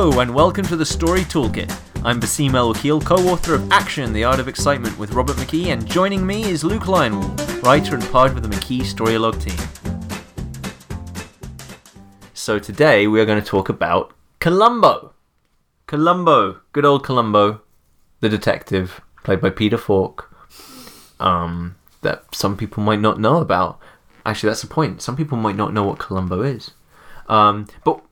Hello and welcome to the Story Toolkit. I'm Basim Elwakeel, co-author of Action, The Art of Excitement with Robert McKee, and joining me is Luke Lyonwood, writer and part of the McKee Storylog Team. So today we are going to talk about Columbo. Columbo, good old Columbo, the detective, played by Peter Falk, that some people might not know about. Actually, that's the point. Some people might not know what Columbo is. But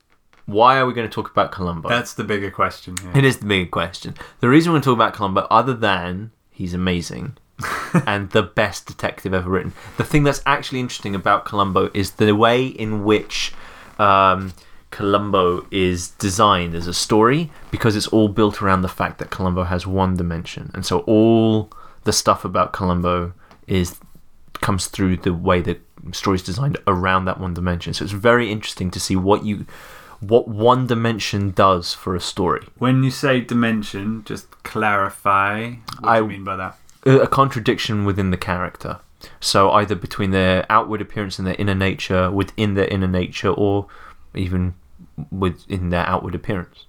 why are we going to talk about Columbo? That's the bigger question here. It is the bigger question. The reason we're going to talk about Columbo, other than he's amazing and the best detective ever written, the thing that's actually interesting about Columbo is the way in which Columbo is designed as a story, because it's all built around the fact that Columbo has one dimension. And so all the stuff about Columbo comes through the way the story's designed around that one dimension. So it's very interesting to see what one dimension does for a story. When you say dimension, just clarify what you mean by that. A contradiction within the character. So either between their outward appearance and their inner nature, within their inner nature, or even within their outward appearance.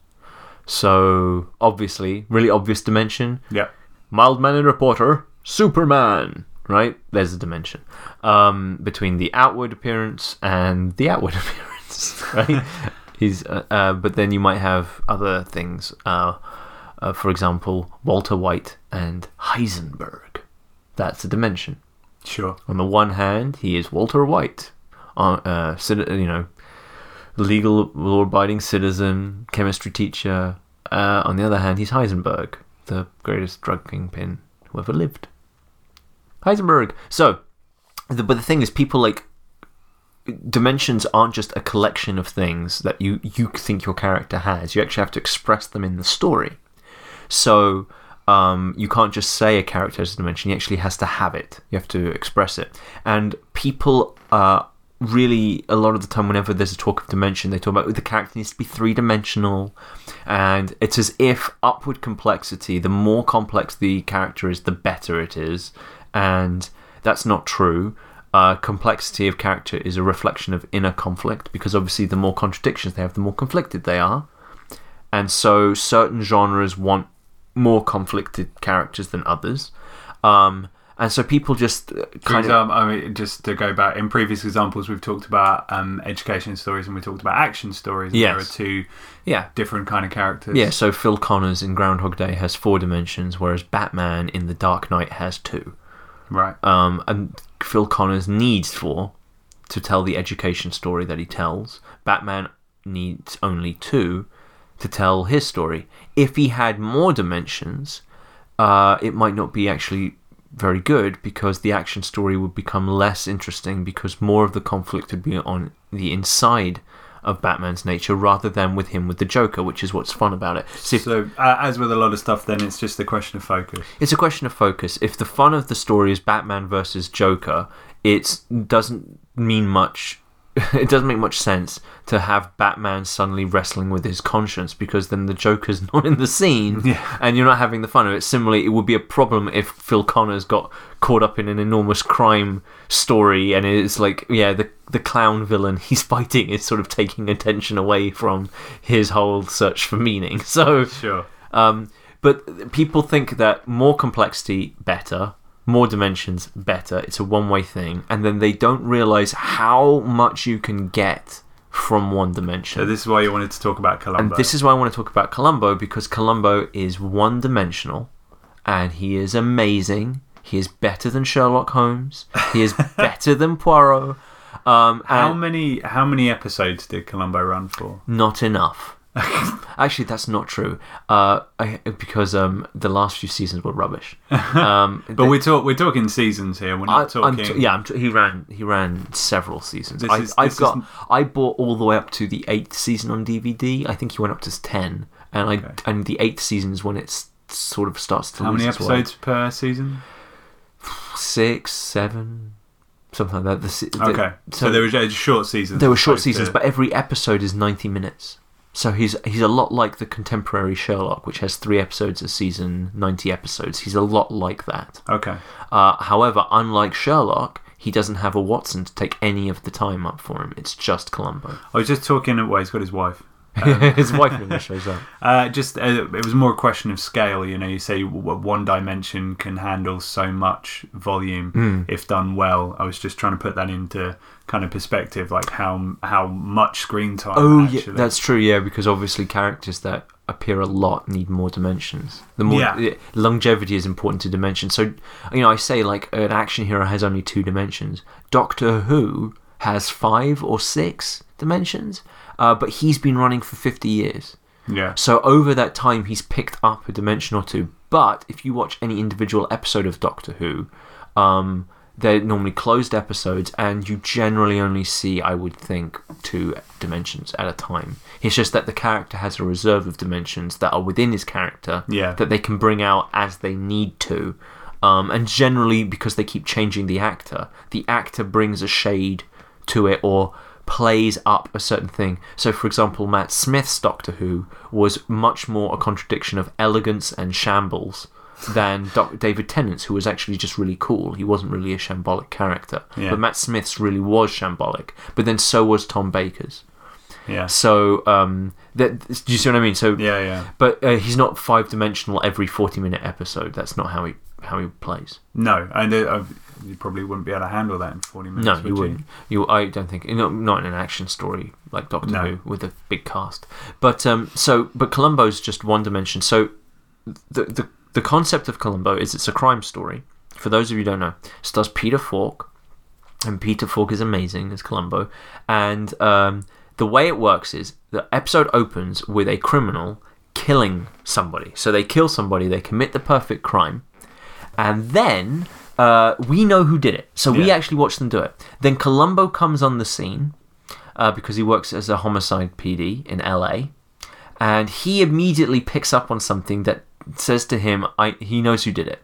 So obviously, really obvious dimension. Yeah. Mild-mannered reporter, Superman. Right? There's a dimension. Between the outward appearance and the outward appearance. Right? He's, but then you might have other things. For example, Walter White and Heisenberg. That's a dimension. Sure. On the one hand, he is Walter White, legal, law-abiding citizen, chemistry teacher. On the other hand, he's Heisenberg, the greatest drug kingpin who ever lived. Heisenberg. So, but the thing is, people like. Dimensions aren't just a collection of things that you think your character has. You actually have to express them in the story. So you can't just say a character has a dimension. He actually has to have it. You have to express it. And people really, a lot of the time, whenever there's a talk of dimension, they talk about the character needs to be three-dimensional. And it's as if upward complexity, the more complex the character is, the better it is. And that's not true. Complexity of character is a reflection of inner conflict, because obviously the more contradictions they have, the more conflicted they are. And so certain genres want more conflicted characters than others. And so people just just to go back, in previous examples, we've talked about education stories and we talked about action stories. And yes. There are two different kind of characters. Yeah, so Phil Connors in Groundhog Day has 4 dimensions, whereas Batman in The Dark Knight has 2. Right. And Phil Connors needs 4 to tell the education story that he tells. Batman needs only 2 to tell his story. If he had more dimensions, it might not be actually very good, because the action story would become less interesting, because more of the conflict would be on the inside of Batman's nature rather than with the Joker, which is what's fun about it. So as with a lot of stuff, then it's just a question of focus. It's a question of focus. If the fun of the story is Batman versus Joker, it doesn't mean much. It doesn't make much sense to have Batman suddenly wrestling with his conscience, because then the Joker's not in the scene, and you're not having the fun of it. Similarly, it would be a problem if Phil Connors got caught up in an enormous crime story, and it's like, the clown villain he's fighting is sort of taking attention away from his whole search for meaning. So, sure. But people think that more complexity, better. More dimensions, better. It's a one-way thing. And then they don't realise how much you can get from one dimension. So this is why you wanted to talk about Columbo. And this is why I want to talk about Columbo, because Columbo is one-dimensional, and he is amazing. He is better than Sherlock Holmes. He is better than Poirot. How many episodes did Columbo run for? Not enough. Actually, that's not true, because the last few seasons were rubbish. But we're talking seasons here. We're not talking. He ran several seasons. I bought all the way up to the 8th season on DVD. I think he went up to 10, and and the 8th season is when it sort of starts to. How many episodes per season? 6, 7. Something like that. So there were short seasons. There were short seasons, but every episode is 90 minutes. So he's a lot like the contemporary Sherlock, which has 3 episodes a season, 90 episodes. He's a lot like that. Okay. However, unlike Sherlock, he doesn't have a Watson to take any of the time up for him. It's just Columbo. I was just talking about he's got his wife. His wife really shows up. It was more a question of scale. You know, you say one dimension can handle so much volume if done well. I was just trying to put that into kind of perspective, like how much screen time. Oh, actually. Yeah, that's true. Yeah, because obviously characters that appear a lot need more dimensions. The more longevity is important to dimensions. So, you know, I say like an action hero has only 2 dimensions. Doctor Who has 5 or 6 dimensions, but he's been running for 50 years. Yeah. So over that time, he's picked up a dimension or 2. But if you watch any individual episode of Doctor Who, they're normally closed episodes, and you generally only see, I would think, 2 dimensions at a time. It's just that the character has a reserve of dimensions that are within his character that they can bring out as they need to. And generally, because they keep changing the actor brings a shade to it or plays up a certain thing. So, for example, Matt Smith's Doctor Who was much more a contradiction of elegance and shambles than David Tennant's, who was actually just really cool. He wasn't really a shambolic character. Yeah. But Matt Smith's really was shambolic. But then so was Tom Baker's. Yeah. So, do you see what I mean? So, yeah. But he's not 5-dimensional every 40-minute episode. That's not how he plays. No, and you probably wouldn't be able to handle that in 40 minutes. No, you wouldn't. I don't think not in an action story like Doctor Who with a big cast. But but Columbo's just one dimension. So the concept of Columbo is it's a crime story. For those of you who don't know, it stars Peter Falk, and Peter Falk is amazing as Columbo. And the way it works is the episode opens with a criminal killing somebody. So they kill somebody, they commit the perfect crime, and then we know who did it. So we actually watch them do it. Then Columbo comes on the scene because he works as a homicide PD in LA. And he immediately picks up on something that says to him, he knows who did it.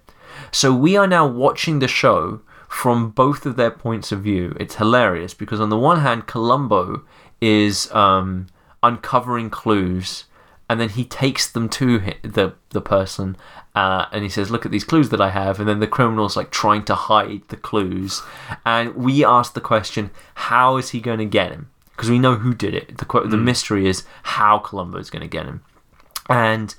So we are now watching the show from both of their points of view. It's hilarious because on the one hand, Columbo is uncovering clues, and then he takes them to the person and he says, look at these clues that I have. And then the criminal's like trying to hide the clues. And we ask the question, how is he going to get him? Because we know who did it. The mystery is how Columbo's going to get him. And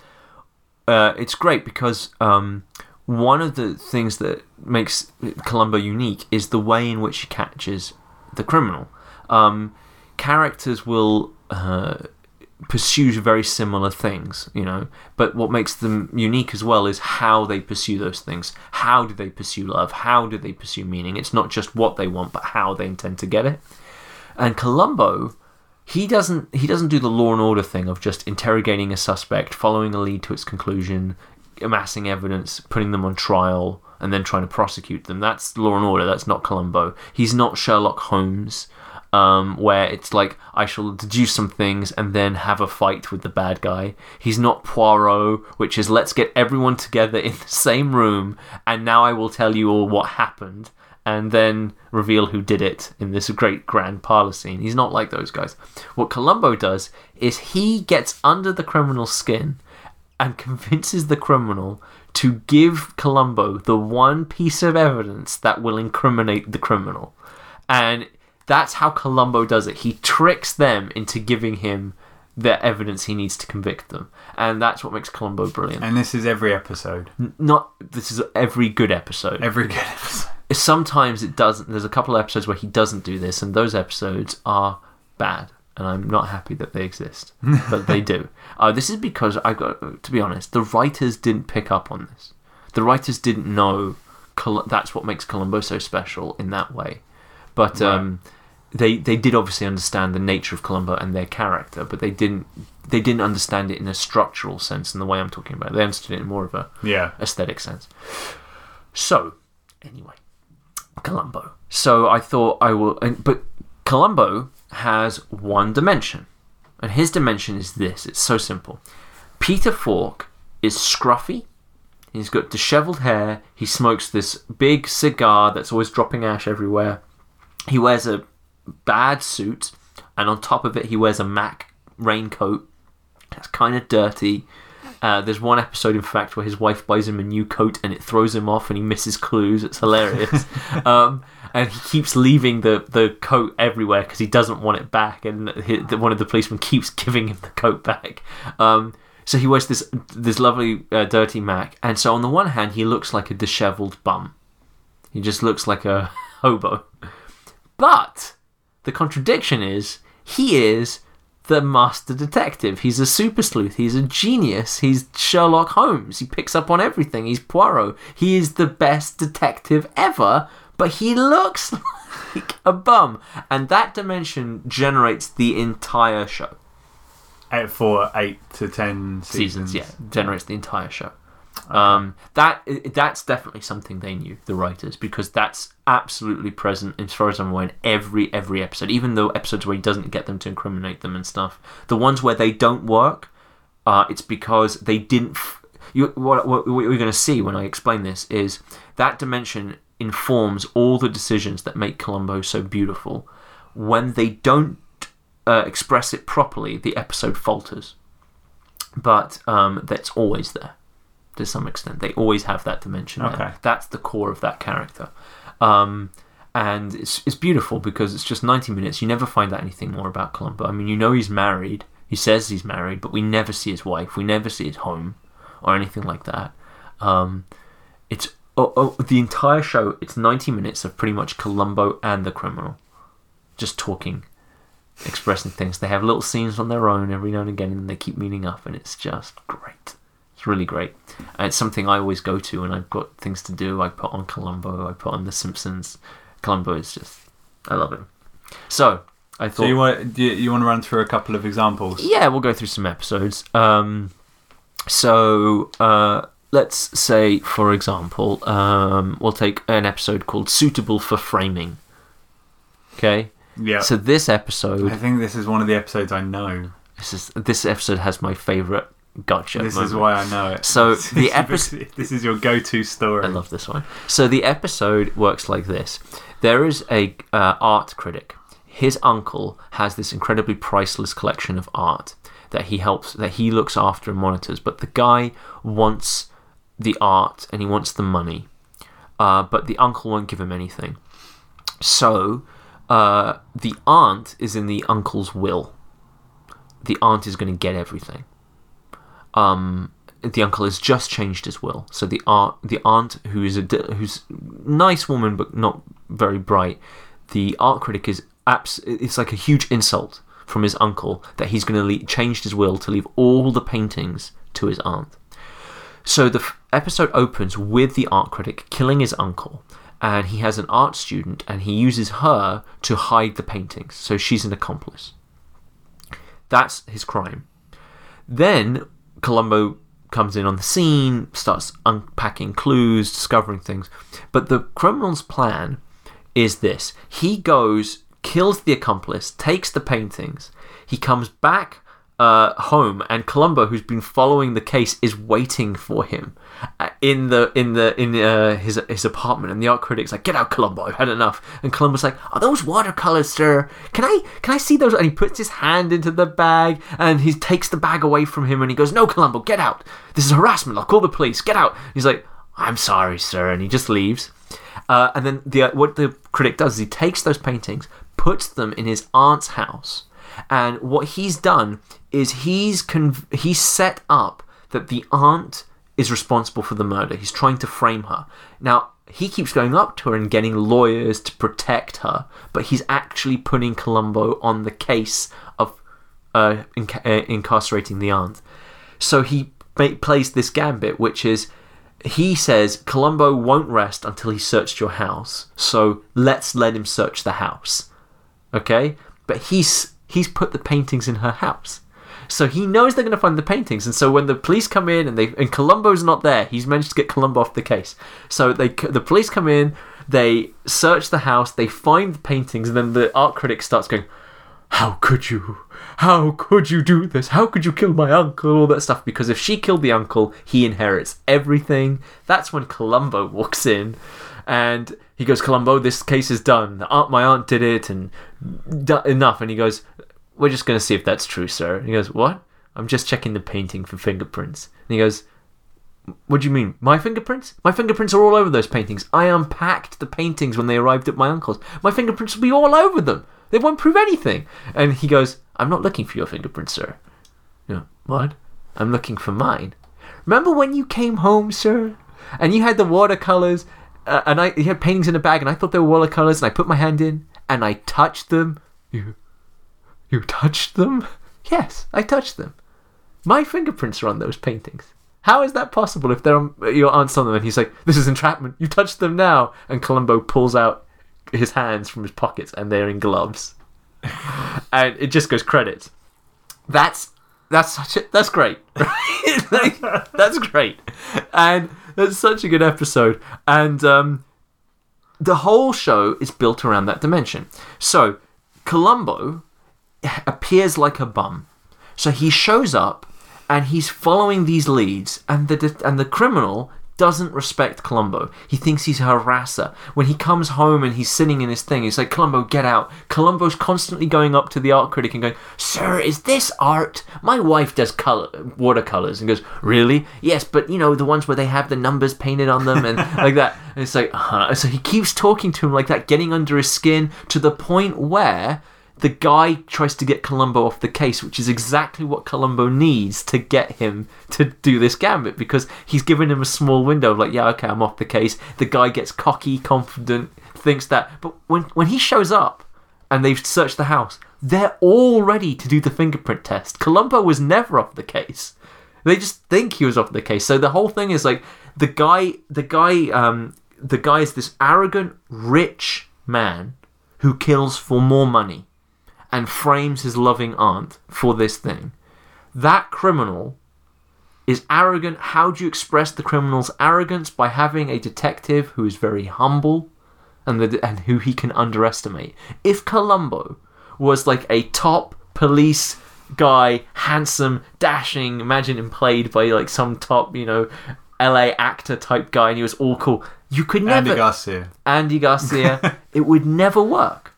it's great because one of the things that makes Columbo unique is the way in which he catches the criminal. Characters will pursue very similar things, you know, but what makes them unique as well is how they pursue those things. How do they pursue love? How do they pursue meaning? It's not just what they want, but how they intend to get it. And Columbo, he doesn't do the Law and Order thing of just interrogating a suspect, following a lead to its conclusion, amassing evidence, putting them on trial, and then trying to prosecute them. That's Law and Order. That's not Columbo. He's not Sherlock Holmes, where it's like, I shall deduce some things and then have a fight with the bad guy. He's not Poirot, which is, let's get everyone together in the same room, and now I will tell you all what happened, and then reveal who did it in this great grand parlor scene. He's not like those guys. What Columbo does is he gets under the criminal's skin and convinces the criminal to give Columbo the one piece of evidence that will incriminate the criminal. And that's how Columbo does it. He tricks them into giving him the evidence he needs to convict them. And that's what makes Columbo brilliant. And this is every episode. This is every good episode. Every good episode. Sometimes it doesn't. There's a couple of episodes where he doesn't do this, and those episodes are bad. And I'm not happy that they exist. But they do. This is because, to be honest, the writers didn't pick up on this. The writers didn't know that's what makes Columbo so special in that way. But they did obviously understand the nature of Columbo and their character, but they didn't understand it in a structural sense in the way I'm talking about. They understood it in more of a aesthetic sense. So anyway, Columbo. So I thought I will, but Columbo has one dimension, and his dimension is this. It's so simple. Peter Falk is scruffy. He's got disheveled hair. He smokes this big cigar that's always dropping ash everywhere. He wears a bad suit, and on top of it, he wears a Mac raincoat. That's kind of dirty. There's one episode, in fact, where his wife buys him a new coat, and it throws him off, and he misses clues. It's hilarious. and he keeps leaving the coat everywhere because he doesn't want it back, and one of the policemen keeps giving him the coat back. So he wears this lovely dirty Mac, and so on the one hand he looks like a dishevelled bum, he just looks like a hobo, but the contradiction is he is the master detective. He's a super sleuth. He's a genius. He's Sherlock Holmes. He picks up on everything. He's Poirot. He is the best detective ever, but he looks like a bum. And that dimension generates the entire show. For 8 to 10 seasons. Yeah, generates the entire show. Okay. That's definitely something they knew, the writers, because that's absolutely present, as far as I'm aware, in every episode, even though episodes where he doesn't get them to incriminate them and stuff. The ones where they don't work, it's because they didn't... What we're going to see when I explain this is that dimension informs all the decisions that make Columbo so beautiful. When they don't express it properly, the episode falters. But that's always there. To some extent, they always have that dimension. Okay. There. That's the core of that character, and it's beautiful because it's just 90 minutes. You never find out anything more about Columbo. I mean, you know he's married. He says he's married, but we never see his wife. We never see his home or anything like that. The entire show. It's 90 minutes of pretty much Columbo and the criminal just talking, expressing things. They have little scenes on their own every now and again, and they keep meeting up, and it's just great. Really great, and it's something I always go to when I've got things to do. I put on Columbo, I put on The Simpsons. Columbo is just, I love him. So I thought. So you want to run through a couple of examples? Yeah, we'll go through some episodes. Let's say, for example, we'll take an episode called "Suitable for Framing." Okay. Yeah. So this episode, I think this is one of the episodes I know. This episode has my favourite. Gotcha. This moment. Is why I know it. So the episode. This is your go-to story. I love this one. So the episode works like this: there is a art critic. His uncle has this incredibly priceless collection of art that he looks after and monitors. But the guy wants the art and he wants the money, but the uncle won't give him anything. So the aunt is in the uncle's will. The aunt is going to get everything. The uncle has just changed his will, so the aunt, who's nice woman but not very bright, the art critic is it's like a huge insult from his uncle that he's going to change his will to leave all the paintings to his aunt. So the episode opens with the art critic killing his uncle, and he has an art student, and he uses her to hide the paintings, so she's an accomplice. That's his crime. Then Columbo comes in on the scene, starts unpacking clues, discovering things. But the criminal's plan is this. He goes, kills the accomplice, takes the paintings. He comes back home, and Columbo, who's been following the case, is waiting for him in his apartment. And the art critic's like, "Get out, Columbo! I've had enough." And Columbo's like, "Are those watercolors, sir? Can I see those?" And he puts his hand into the bag, and he takes the bag away from him, and he goes, "No, Columbo, get out! This is harassment. I'll call the police. Get out!" And he's like, "I'm sorry, sir," and he just leaves. And then what the critic does is he takes those paintings, puts them in his aunt's house. And what he's done is he's set up that the aunt is responsible for the murder. He's trying to frame her. Now, he keeps going up to her and getting lawyers to protect her, but he's actually putting Columbo on the case of incarcerating the aunt. So he plays this gambit, which is he says, "Columbo won't rest until he searched your house, so let's let him search the house." Okay? But he's put the paintings in her house. So he knows they're going to find the paintings. And so when the police come in and Columbo's not there, he's managed to get Columbo off the case. So the police come in, they search the house, they find the paintings, and then the art critic starts going, "How could you? How could you do this? How could you kill my uncle?" All that stuff. Because if she killed the uncle, he inherits everything. That's when Columbo walks in. And he goes, "Columbo, this case is done. My aunt did it, and enough." And he goes, "We're just going to see if that's true, sir." And he goes, "What?" "I'm just checking the painting for fingerprints." And he goes, What do you mean? My fingerprints? My fingerprints are all over those paintings. I unpacked the paintings when they arrived at my uncle's. My fingerprints will be all over them. They won't prove anything. And he goes, I'm not looking for your fingerprints, sir. You know, what? I'm looking for mine. Remember when you came home, sir? And you had the watercolours, and you had paintings in a bag, and I thought they were watercolours, and I put my hand in, and I touched them. You touched them? Yes, I touched them. My fingerprints are on those paintings. How is that possible if your aunt's on them? And he's like, this is entrapment. You touched them now. And Columbo pulls out his hands from his pockets, and they're in gloves. And it just goes credits. That's great. Like, that's great. And that's such a good episode. And the whole show is built around that dimension. So Columbo appears like a bum. So he shows up, and he's following these leads, and the criminal doesn't respect Columbo. He thinks he's a harasser. When he comes home and he's sitting in his thing, he's like, Columbo, get out. Columbo's constantly going up to the art critic and going, sir, is this art? My wife does watercolours. And goes, really? Yes, but you know, the ones where they have the numbers painted on them and like that. And it's like, uh-huh. So he keeps talking to him like that, getting under his skin, to the point where the guy tries to get Columbo off the case, which is exactly what Columbo needs to get him to do this gambit, because he's given him a small window of like, yeah, okay, I'm off the case. The guy gets cocky, confident, thinks that. But when he shows up and they've searched the house, they're all ready to do the fingerprint test. Columbo was never off the case. They just think he was off the case. So the whole thing is like, the guy is this arrogant, rich man who kills for more money and frames his loving aunt for this thing. That criminal is arrogant. How do you express the criminal's arrogance? By having a detective who is very humble and who he can underestimate. If Columbo was like a top police guy, handsome, dashing, imagine him played by like some top, you know, LA actor type guy, and he was all cool, you could never... Andy Garcia. It would never work,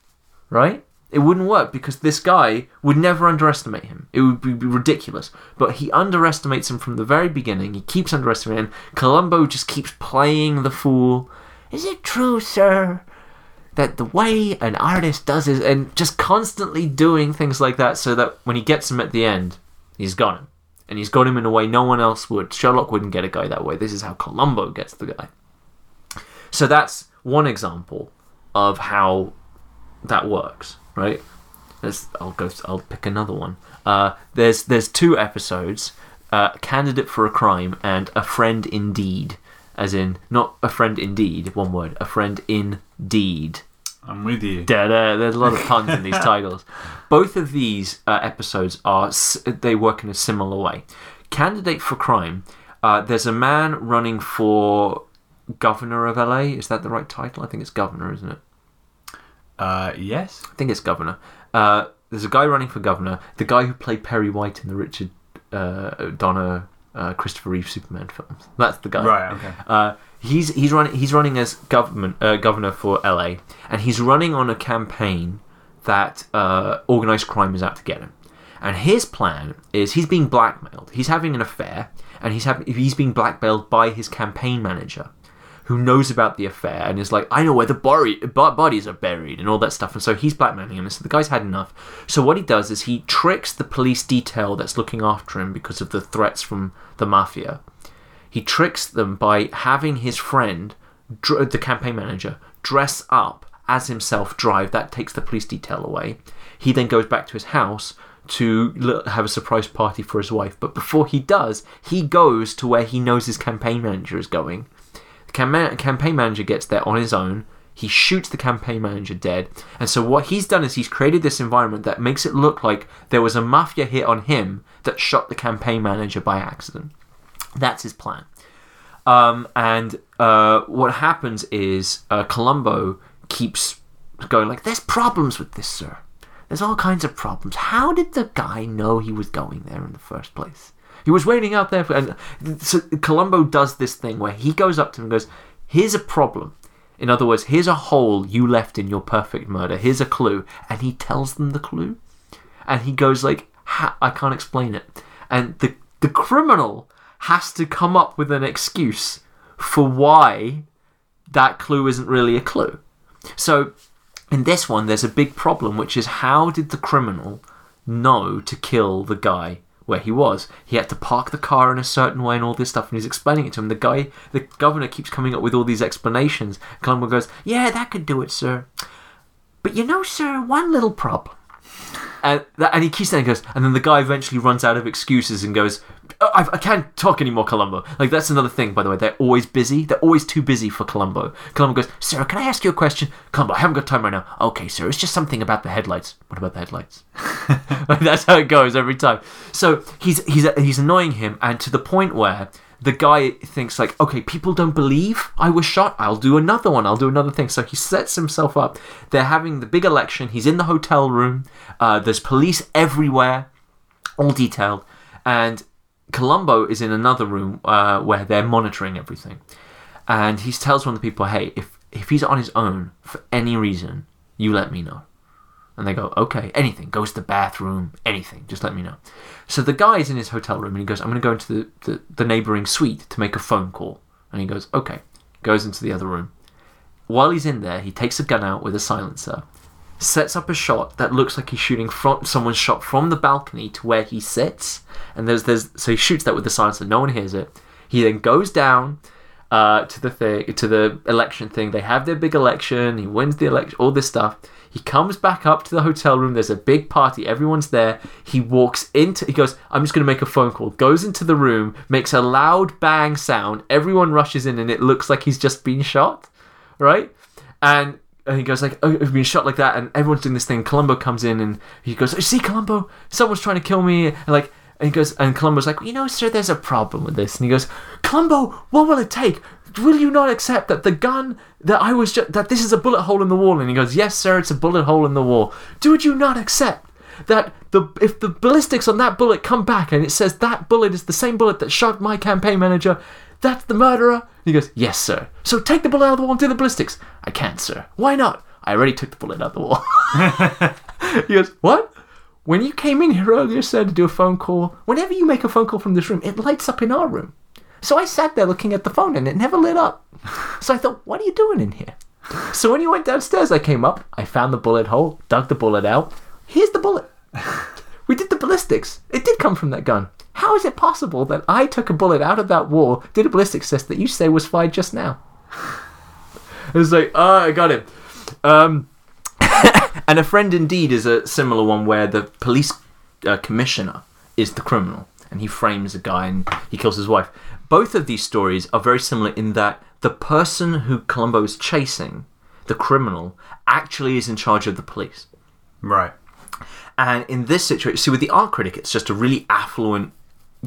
right? It wouldn't work, because this guy would never underestimate him. It would be ridiculous. But he underestimates him from the very beginning. He keeps underestimating him. Columbo just keeps playing the fool. Is it true, sir, that the way an artist does is... And just constantly doing things like that, so that when he gets him at the end, he's got him. And he's got him in a way no one else would. Sherlock wouldn't get a guy that way. This is how Columbo gets the guy. So that's one example of how that works, right? I'll pick another one. There's two episodes, Candidate for a Crime and A Friend in Deed, as in, not A Friend Indeed, one word, A Friend in Deed. I'm with you. Da-da. There's a lot of puns in these titles. Both of these episodes they work in a similar way. Candidate for Crime, there's a man running for governor of LA. Is that the right title? I think it's governor, isn't it? Yes. I think it's governor. There's a guy running for governor. The guy who played Perry White in the Richard Donner, Christopher Reeve Superman films. That's the guy. Right. Okay. He's running as governor for LA, and he's running on a campaign that organized crime is out to get him. And his plan is, he's being blackmailed. He's having an affair, and he's being blackmailed by his campaign manager, who knows about the affair and is like, I know where the bodies are buried and all that stuff. And so he's blackmailing him. So the guy's had enough. So what he does is he tricks the police detail that's looking after him because of the threats from the mafia. He tricks them by having his friend, the campaign manager, dress up as himself, drive. That takes the police detail away. He then goes back to his house to have a surprise party for his wife. But before he does, he goes to where he knows his campaign manager is going. Campaign manager gets there on his own. He shoots the campaign manager dead. And so what he's done is he's created this environment that makes it look like there was a mafia hit on him that shot the campaign manager by accident. That's his plan. What happens is Columbo keeps going like, there's problems with this, sir. There's all kinds of problems. How did the guy know he was going there in the first place? He was waiting out there. So Columbo does this thing where he goes up to him and goes, here's a problem. In other words, here's a hole you left in your perfect murder. Here's a clue. And he tells them the clue. And he goes like, I can't explain it. And the criminal has to come up with an excuse for why that clue isn't really a clue. So in this one, there's a big problem, which is how did the criminal know to kill the guy where he was? He had to park the car in a certain way and all this stuff, and he's explaining it to him. The governor keeps coming up with all these explanations. Columbo goes, yeah, that could do it, sir. But you know, sir, one little problem. And he keeps saying, goes, and then the guy eventually runs out of excuses and goes, I can't talk anymore, Columbo. Like, that's another thing, by the way. They're always busy. They're always too busy for Columbo. Columbo goes, sir, can I ask you a question? Columbo, I haven't got time right now. Okay, sir, it's just something about the headlights. What about the headlights? That's how it goes every time. So he's annoying him, and to the point where the guy thinks, like, okay, people don't believe I was shot. I'll do another one. I'll do another thing. So he sets himself up. They're having the big election. He's in the hotel room. There's police everywhere, all detailed. And Columbo is in another room where they're monitoring everything. And he tells one of the people, hey, if he's on his own for any reason, you let me know. And they go, okay, anything. Goes to the bathroom, anything. Just let me know. So the guy's in his hotel room, and he goes, I'm going to go into the neighbouring suite to make a phone call. And he goes, okay. Goes into the other room. While he's in there, he takes a gun out with a silencer, sets up a shot that looks like he's shooting from someone's shot from the balcony to where he sits. And so he shoots that with the silencer. No one hears it. He then goes down to the election thing. They have their big election. He wins the election, all this stuff. He comes back up to the hotel room. There's a big party. Everyone's there. He walks into... He goes, I'm just going to make a phone call. Goes into the room, makes a loud bang sound. Everyone rushes in, and it looks like he's just been shot, right? And he goes like, oh, I've been shot like that. And everyone's doing this thing. Columbo comes in, and he goes, oh, see, Columbo? Someone's trying to kill me. And he goes, and Columbo's like, you know, sir, there's a problem with this. And he goes, Columbo, what will it take? Will you not accept that the gun that I was that this is a bullet hole in the wall? And he goes, yes, sir, it's a bullet hole in the wall. Do you not accept that if the ballistics on that bullet come back and it says that bullet is the same bullet that shot my campaign manager, that's the murderer? And he goes, yes, sir. So take the bullet out of the wall and do the ballistics. I can't, sir. Why not? I already took the bullet out of the wall. He goes, what? When you came in here earlier, sir, to do a phone call, whenever you make a phone call from this room, it lights up in our room. So I sat there looking at the phone, and it never lit up. So I thought, what are you doing in here? So when you went downstairs, I came up, I found the bullet hole, dug the bullet out. Here's the bullet. We did the ballistics. It did come from that gun. How is it possible that I took a bullet out of that wall, did a ballistics test that you say was fired just now? It's like, oh, I got it. And A Friend in Deed is a similar one where the police commissioner is the criminal, and he frames a guy and he kills his wife. Both of these stories are very similar in that the person who Columbo is chasing, the criminal, actually is in charge of the police. Right. And in this situation, see, with the art critic, it's just a really affluent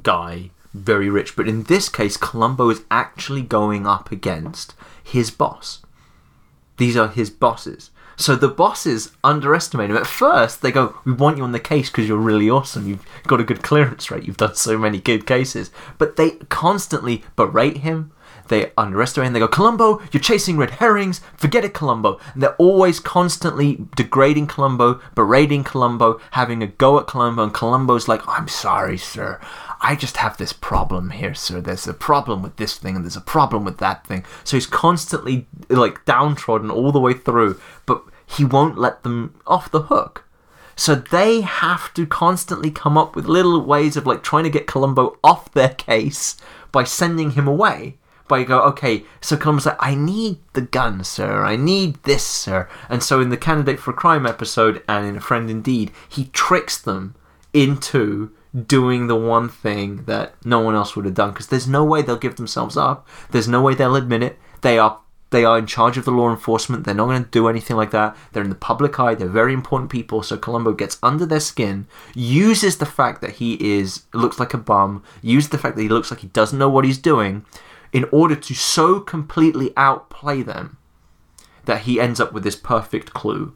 guy, very rich. But in this case, Columbo is actually going up against his boss. These are his bosses. So the bosses underestimate him. At first, they go, we want you on the case because you're really awesome. You've got a good clearance rate. You've done so many good cases. But they constantly berate him. They underestimate him. They go, Columbo, you're chasing red herrings. Forget it, Columbo. And they're always constantly degrading Columbo, berating Columbo, having a go at Columbo. And Columbo's like, I'm sorry, sir. I just have this problem here, sir. There's a problem with this thing and there's a problem with that thing. So he's constantly like downtrodden all the way through, but he won't let them off the hook. So they have to constantly come up with little ways of like trying to get Columbo off their case by sending him away. By go, okay, so Columbo's like, I need the gun, sir. I need this, sir. And so in the Candidate for Crime episode and in A Friend in Deed, he tricks them into doing the one thing that no one else would have done, because there's no way they'll give themselves up. There's no way they'll admit it. They are in charge of the law enforcement. They're not going to do anything like that. They're in the public eye. They're very important people. So Columbo gets under their skin, uses the fact that he looks like a bum, uses the fact that he looks like he doesn't know what he's doing, in order to so completely outplay them that he ends up with this perfect clue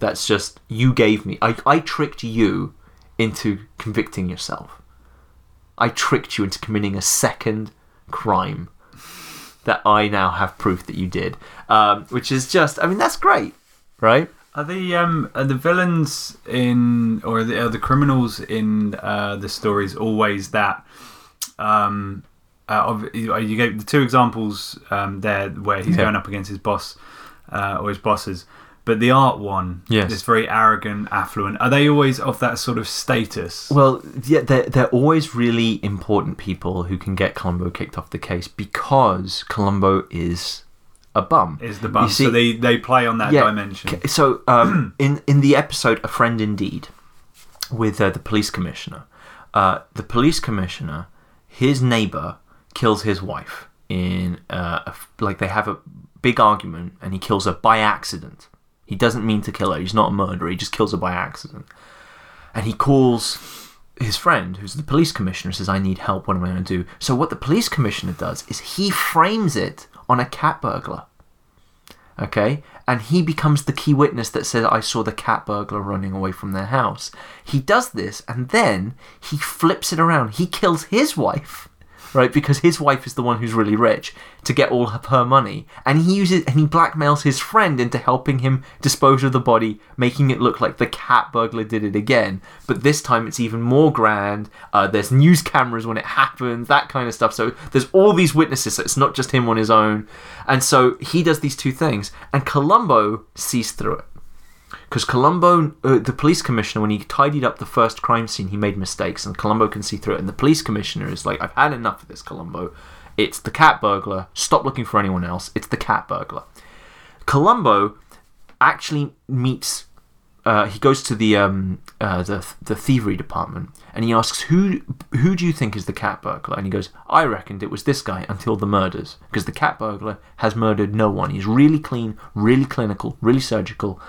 that's just, you gave me. I tricked you into convicting yourself. I tricked you into committing a second crime that I now have proof that you did, which is just, I mean, that's great, right? Are the villains in, or are the criminals in the stories always that you gave the two examples there where he's going up against his boss or his bosses, but the art one, is very arrogant, affluent. Are they always of that sort of status? Well, yeah, they're always really important people who can get Columbo kicked off the case because Columbo is a bum. Is the bum. See, so they play on that dimension. So in the episode A Friend in Deed with the police commissioner, his neighbour kills his wife in they have a big argument and he kills her by accident. He doesn't mean to kill her. He's not a murderer. He just kills her by accident. And he calls his friend, who's the police commissioner, says, "I need help. What am I going to do?" So what the police commissioner does is he frames it on a cat burglar. Okay? And he becomes the key witness that says, "I saw the cat burglar running away from their house." He does this and then he flips it around. He kills his wife. Right, because his wife is the one who's really rich, to get all of her money, and he blackmails his friend into helping him dispose of the body, making it look like the cat burglar did it again. But this time it's even more grand. There's news cameras when it happens, that kind of stuff. So there's all these witnesses. So it's not just him on his own. And so he does these two things, and Columbo sees through it. Because Columbo, the police commissioner, when he tidied up the first crime scene, he made mistakes, and Columbo can see through it. And the police commissioner is like, "I've had enough of this, Columbo. It's the cat burglar. Stop looking for anyone else. It's the cat burglar." Columbo actually meets. He goes to the thievery department, and he asks, "Who do you think is the cat burglar?" And he goes, "I reckoned it was this guy until the murders, because the cat burglar has murdered no one. He's really clean, really clinical, really surgical.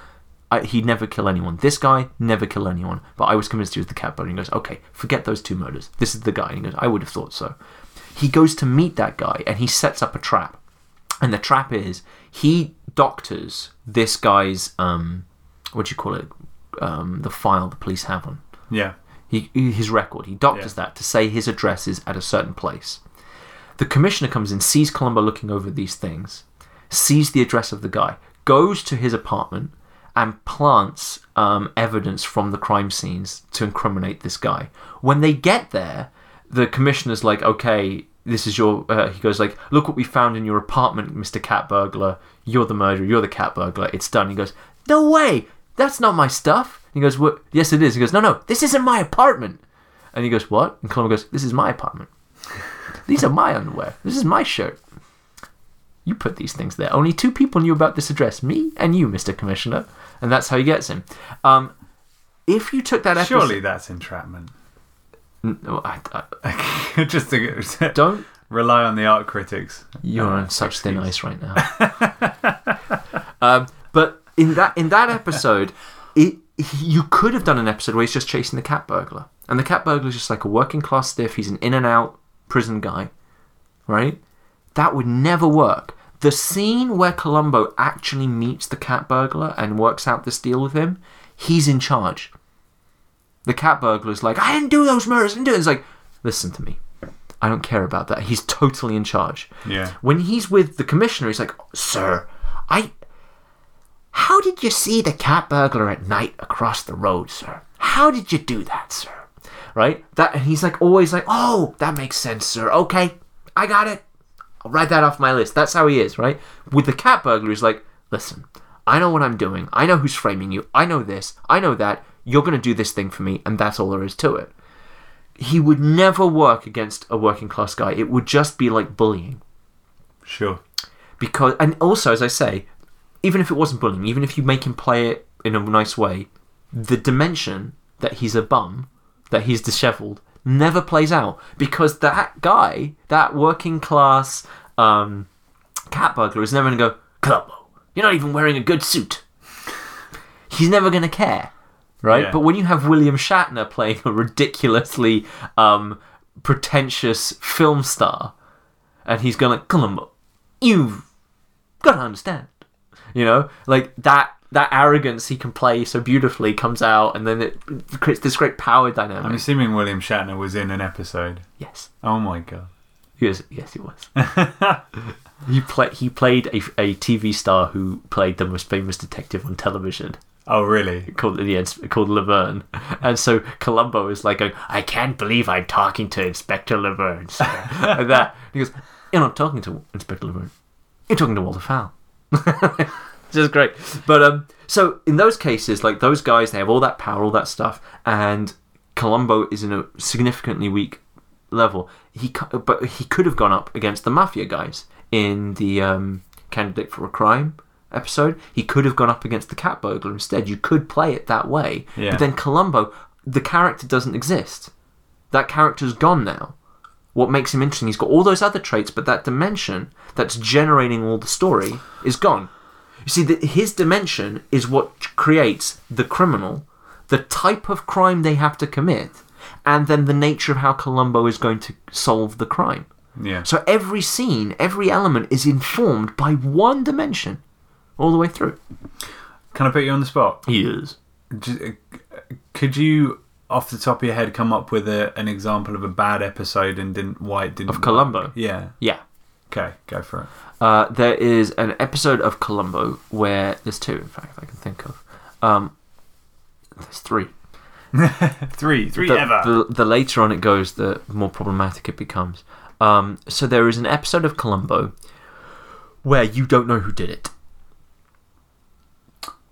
He'd never kill anyone. This guy, never kill anyone. But I was convinced he was the cat burglar." He goes, "Okay, forget those two murders. This is the guy." And he goes, "I would have thought so." He goes to meet that guy, and he sets up a trap. And the trap is, he doctors this guy's, the file the police have on. Yeah. His record. He doctors that to say his address is at a certain place. The commissioner comes in, sees Columbo looking over these things, sees the address of the guy, goes to his apartment, and plants evidence from the crime scenes to incriminate this guy. When they get there, the commissioner's like, "Okay, this is your..." he goes like, "Look what we found in your apartment, Mr. Cat Burglar. You're the murderer. You're the cat burglar. It's done." He goes, "No way. That's not my stuff." He goes, "What? Yes, it is." He goes, "No, this isn't my apartment." And he goes, "What?" And Columbo goes, "This is my apartment. These are my underwear. This is my shirt. You put these things there. Only two people knew about this address, me and you, Mr. Commissioner." And that's how he gets him. If you took that episode... Surely that's entrapment. No, I just to... Don't... Rely on the art critics. You're on such thin ice right now. But in that episode, you could have done an episode where he's just chasing the cat burglar. And the cat burglar's just like a working class stiff. He's an in and out prison guy. Right? That would never work. The scene where Columbo actually meets the cat burglar and works out this deal with him, he's in charge. The cat burglar's like, "I didn't do those murders, I didn't do it." It's like, "Listen to me. I don't care about that." He's totally in charge. Yeah. When he's with the commissioner, he's like, "Sir, how did you see the cat burglar at night across the road, sir? How did you do that, sir?" Right? And he's like, always like, "Oh, that makes sense, sir. Okay, I got it. I'll write that off my list." That's how he is, right? With the cat burglar, he's like, "Listen, I know what I'm doing. I know who's framing you. I know this. I know that. You're going to do this thing for me, and that's all there is to it." He would never work against a working class guy. It would just be like bullying. Sure. Because, and also, as I say, even if it wasn't bullying, even if you make him play it in a nice way, the dimension that he's a bum, that he's disheveled, never plays out, because that guy, that working class cat burglar, is never going to go, "Columbo, you're not even wearing a good suit." He's never going to care, right? Yeah. But when you have William Shatner playing a ridiculously pretentious film star, and he's going like, "Columbo, you've got to understand," you know, like that arrogance he can play so beautifully comes out, and then it creates this great power dynamic. I'm assuming William Shatner was in an episode. Yes. Oh my god. Yes, he was. He played a TV star who played the most famous detective on television. Oh, really? Called Laverne. And so Columbo is like, going, I can't believe I'm talking to Inspector Laverne. Like that. He goes, you're not talking to Inspector Laverne. You're talking to Walter Fowl. Which is great. But so in those cases, like those guys, they have all that power, all that stuff, and Columbo is in a significantly weak level. But he could have gone up against the mafia guys in the Candidate for a Crime episode. He could have gone up against the cat burglar instead. You could play it that way. Yeah. But then Columbo, the character doesn't exist. That character's gone now. What makes him interesting, he's got all those other traits, but that dimension that's generating all the story is gone. You see, his dimension is what creates the criminal, the type of crime they have to commit, and then the nature of how Columbo is going to solve the crime. Yeah. So every scene, every element is informed by one dimension all the way through. Can I put you on the spot? Yes. Could you, off the top of your head, come up with an example of a bad episode and why it didn't of Columbo? Work? Yeah. Yeah. Okay, go for it. There is an episode of Columbo where... There's two, in fact, I can think of. There's three. The later on it goes, the more problematic it becomes. So there is an episode of Columbo where you don't know who did it.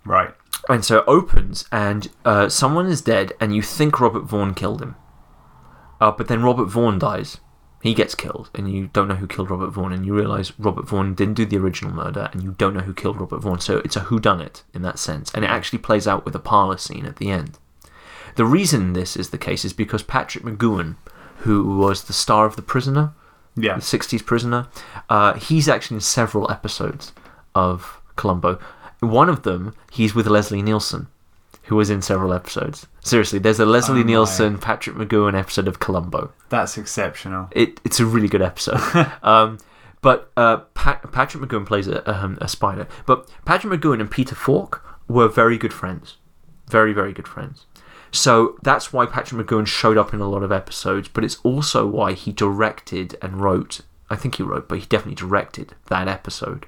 Right. And so it opens and someone is dead and you think Robert Vaughn killed him. But then Robert Vaughn dies. He gets killed and you don't know who killed Robert Vaughn, and you realise Robert Vaughn didn't do the original murder and you don't know who killed Robert Vaughn. So it's a whodunit in that sense. And it actually plays out with a parlour scene at the end. The reason this is the case is because Patrick McGoohan, who was the star of The Prisoner, the 60s Prisoner, he's actually in several episodes of Columbo. One of them, he's with Leslie Nielsen, who was in several episodes. Seriously, there's a Leslie Nielsen, Patrick McGoohan episode of Columbo. That's exceptional. It's a really good episode. Patrick McGoohan plays a spider. But Patrick McGoohan and Peter Falk were very good friends. Very, very good friends. So that's why Patrick McGoohan showed up in a lot of episodes, but it's also why he directed and wrote, I think he wrote, but he definitely directed that episode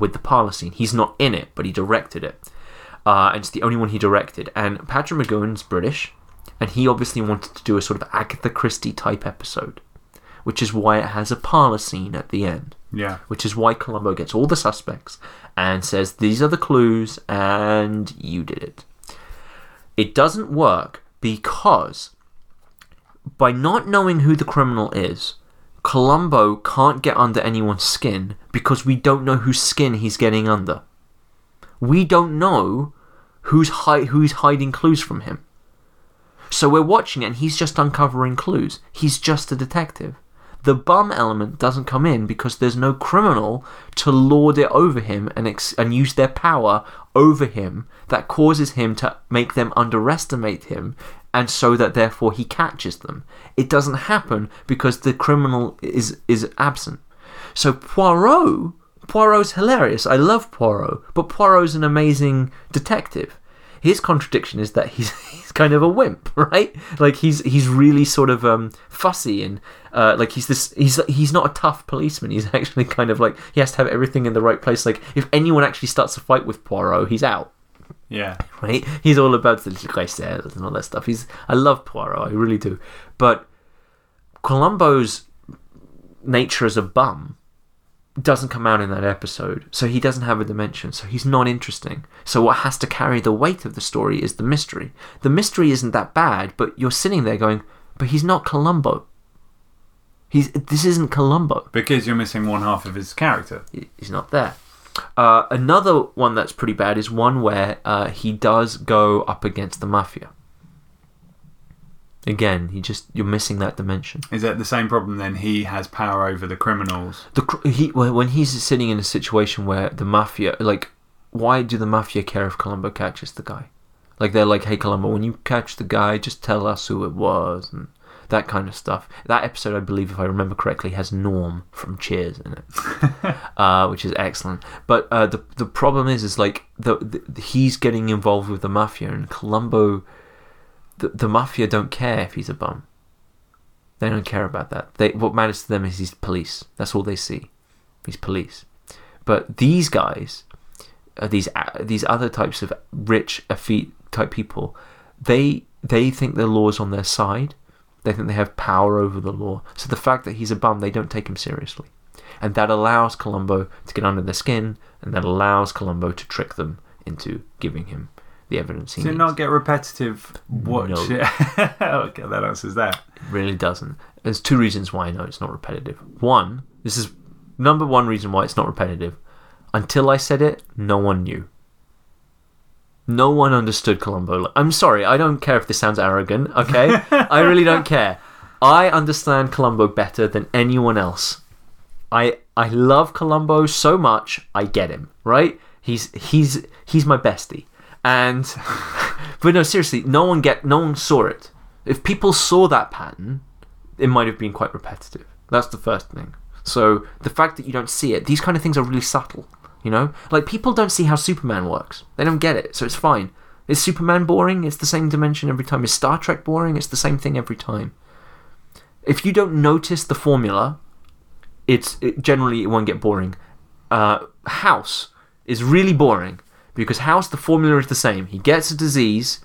with the parlour scene. He's not in it, but he directed it. And it's the only one he directed. And Patrick McGoohan's British, and he obviously wanted to do a sort of Agatha Christie type episode, which is why it has a parlour scene at the end. Yeah. Which is why Columbo gets all the suspects and says, these are the clues, and you did it. It doesn't work because by not knowing who the criminal is, Columbo can't get under anyone's skin because we don't know whose skin he's getting under. We don't know who's hiding clues from him. So we're watching it and he's just uncovering clues. He's just a detective. The bum element doesn't come in because there's no criminal to lord it over him and use their power over him that causes him to make them underestimate him, and so that therefore he catches them. It doesn't happen because the criminal is absent. So Poirot's hilarious. I love Poirot, but Poirot's an amazing detective. His contradiction is that he's kind of a wimp, right? Like he's really sort of fussy and like he's not a tough policeman. He's actually kind of like he has to have everything in the right place. Like if anyone actually starts a fight with Poirot, he's out. Yeah, right. He's all about the little guy cells and all that stuff. I love Poirot, I really do. But Columbo's nature as a bum doesn't come out in that episode, so he doesn't have a dimension, so he's not interesting. So what has to carry the weight of the story is the mystery. The mystery isn't that bad, but you're sitting there going, but he's not Columbo. This isn't Columbo. Because you're missing one half of his character. He's not there. Another one that's pretty bad is one where he does go up against the mafia. Again, you're missing that dimension. Is that the same problem then? He has power over the criminals. When he's sitting in a situation where the mafia... Like, why do the mafia care if Columbo catches the guy? Like, they're like, hey, Columbo, when you catch the guy, just tell us who it was, and that kind of stuff. That episode, I believe, if I remember correctly, has Norm from Cheers in it, which is excellent. But the problem is like, he's getting involved with the mafia, and Columbo... The mafia don't care if he's a bum. They don't care about that. What matters to them is he's police. That's all they see. He's police. But these guys, these other types of rich, effete type people, they think the law's on their side. They think they have power over the law. So the fact that he's a bum, they don't take him seriously. And that allows Columbo to get under their skin, and that allows Columbo to trick them into giving him the evidence he needs. Not get repetitive? Watch it. Okay, that answers that. It really doesn't. There's two reasons why I know it's not repetitive. One, this is number one reason why it's not repetitive. Until I said it, no one knew. No one understood Columbo. I'm sorry, I don't care if this sounds arrogant, okay? I really don't care. I understand Columbo better than anyone else. I love Columbo so much, I get him, right? He's my bestie. And but no, seriously, no one saw it. If people saw that pattern, it might have been quite repetitive. That's the first thing. So the fact that you don't see it, these kind of things are really subtle. You know, like people don't see how Superman works. They don't get it, so it's fine. Is Superman boring? It's the same dimension every time. Is Star Trek boring? It's the same thing every time. If you don't notice the formula, it generally won't get boring. House is really boring because House, the formula is the same. He gets a disease,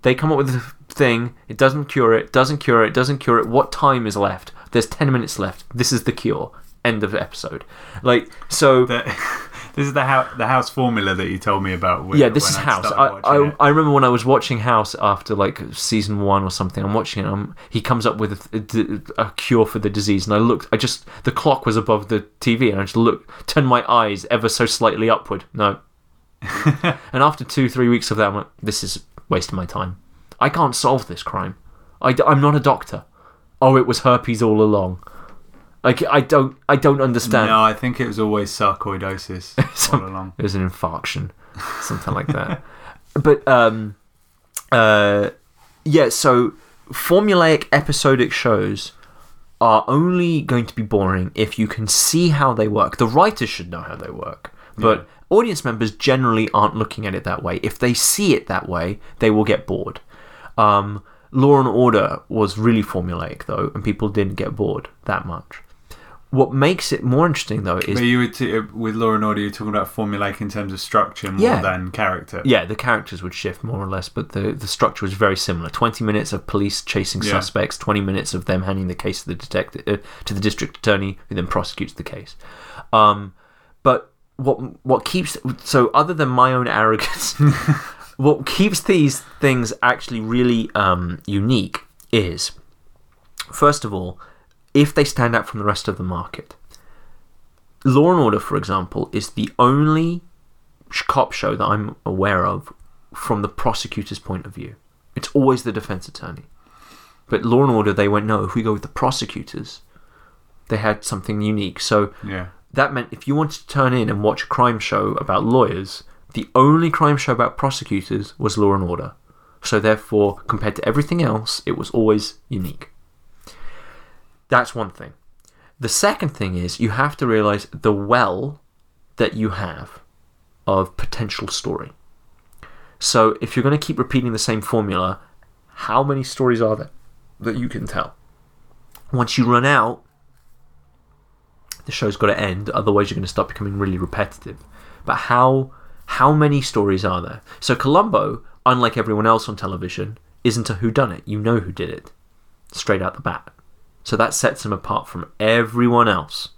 they come up with a thing, it doesn't cure it, doesn't cure it, doesn't cure it. What time is left? There's 10 minutes left. This is the cure. End of episode. Like, so this is the House formula that you told me about. This is House. I remember when I was watching House after like season 1 or something. I'm watching it. He comes up with a cure for the disease, and I looked. The clock was above the TV, and I just looked, turned my eyes ever so slightly upward. No. And after 2-3 weeks of that, I'm like, this is wasting my time. I can't solve this crime. I'm not a doctor. Oh, it was herpes all along. Like, I don't understand. No, I think it was always sarcoidosis all along. It was an infarction, something like that. But so formulaic episodic shows are only going to be boring if you can see how they work. The writers should know how they work, but audience members generally aren't looking at it that way. If they see it that way, they will get bored. Law and Order was really formulaic, though, and people didn't get bored that much. What makes it more interesting, though, is... But you were with Law and Order, you're talking about formulaic in terms of structure more than character. Yeah, the characters would shift more or less, but the structure was very similar. 20 minutes of police chasing suspects, 20 minutes of them handing the case to the district attorney, who then prosecutes the case. But what keeps... So other than my own arrogance... What keeps these things actually really unique is, first of all, if they stand out from the rest of the market. Law and Order, for example, is the only cop show that I'm aware of from the prosecutor's point of view. It's always the defense attorney. But Law and Order, they went, no, if we go with the prosecutors, they had something unique. So that meant if you wanted to turn in and watch a crime show about lawyers... The only crime show about prosecutors was Law and Order. So therefore, compared to everything else, it was always unique. That's one thing. The second thing is you have to realize the well that you have of potential story. So if you're going to keep repeating the same formula, how many stories are there that you can tell? Once you run out, the show's got to end. Otherwise, you're going to start becoming really repetitive. But how many stories are there? So Columbo, unlike everyone else on television, isn't a whodunit. You know who did it. Straight out the bat. So that sets him apart from everyone else.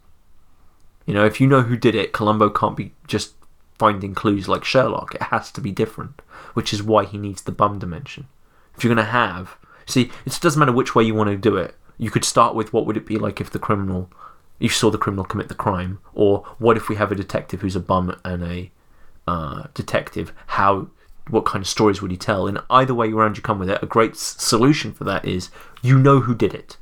You know, if you know who did it, Columbo can't be just finding clues like Sherlock. It has to be different, which is why he needs the bum dimension. If you're going to have... See, it doesn't matter which way you want to do it. You could start with what would it be like if the criminal... You saw the criminal commit the crime. Or what if we have a detective who's a bum and a... detective, what kind of stories would he tell? And either way around you come with it, a great solution for that is you know who did it.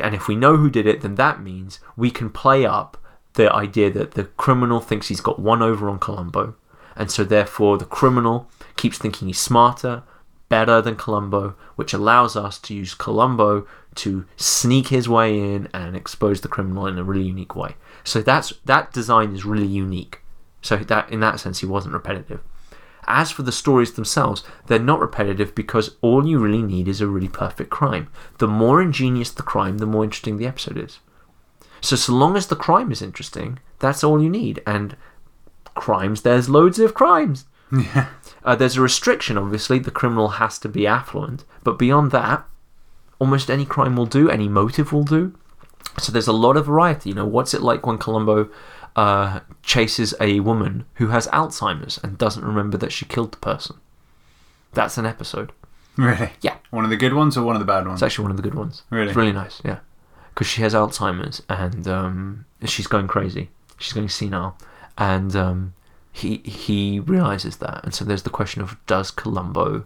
And if we know who did it, then that means we can play up the idea that the criminal thinks he's got one over on Columbo, and so therefore the criminal keeps thinking he's smarter, better than Columbo, which allows us to use Columbo to sneak his way in and expose the criminal in a really unique way. So that design is really unique. So that in that sense, he wasn't repetitive. As for the stories themselves, they're not repetitive because all you really need is a really perfect crime. The more ingenious the crime, the more interesting the episode is. So long as the crime is interesting, that's all you need. And crimes, there's loads of crimes. Yeah. There's a restriction, obviously. The criminal has to be affluent. But beyond that, almost any crime will do. Any motive will do. So there's a lot of variety. You know, what's it like when Columbo chases a woman who has Alzheimer's and doesn't remember that she killed the person? That's an episode. Really? Yeah. One of the good ones or one of the bad ones? It's actually one of the good ones. Really? It's really nice, yeah. Because she has Alzheimer's and she's going crazy. She's going senile. And he realises that. And so there's the question of, does Columbo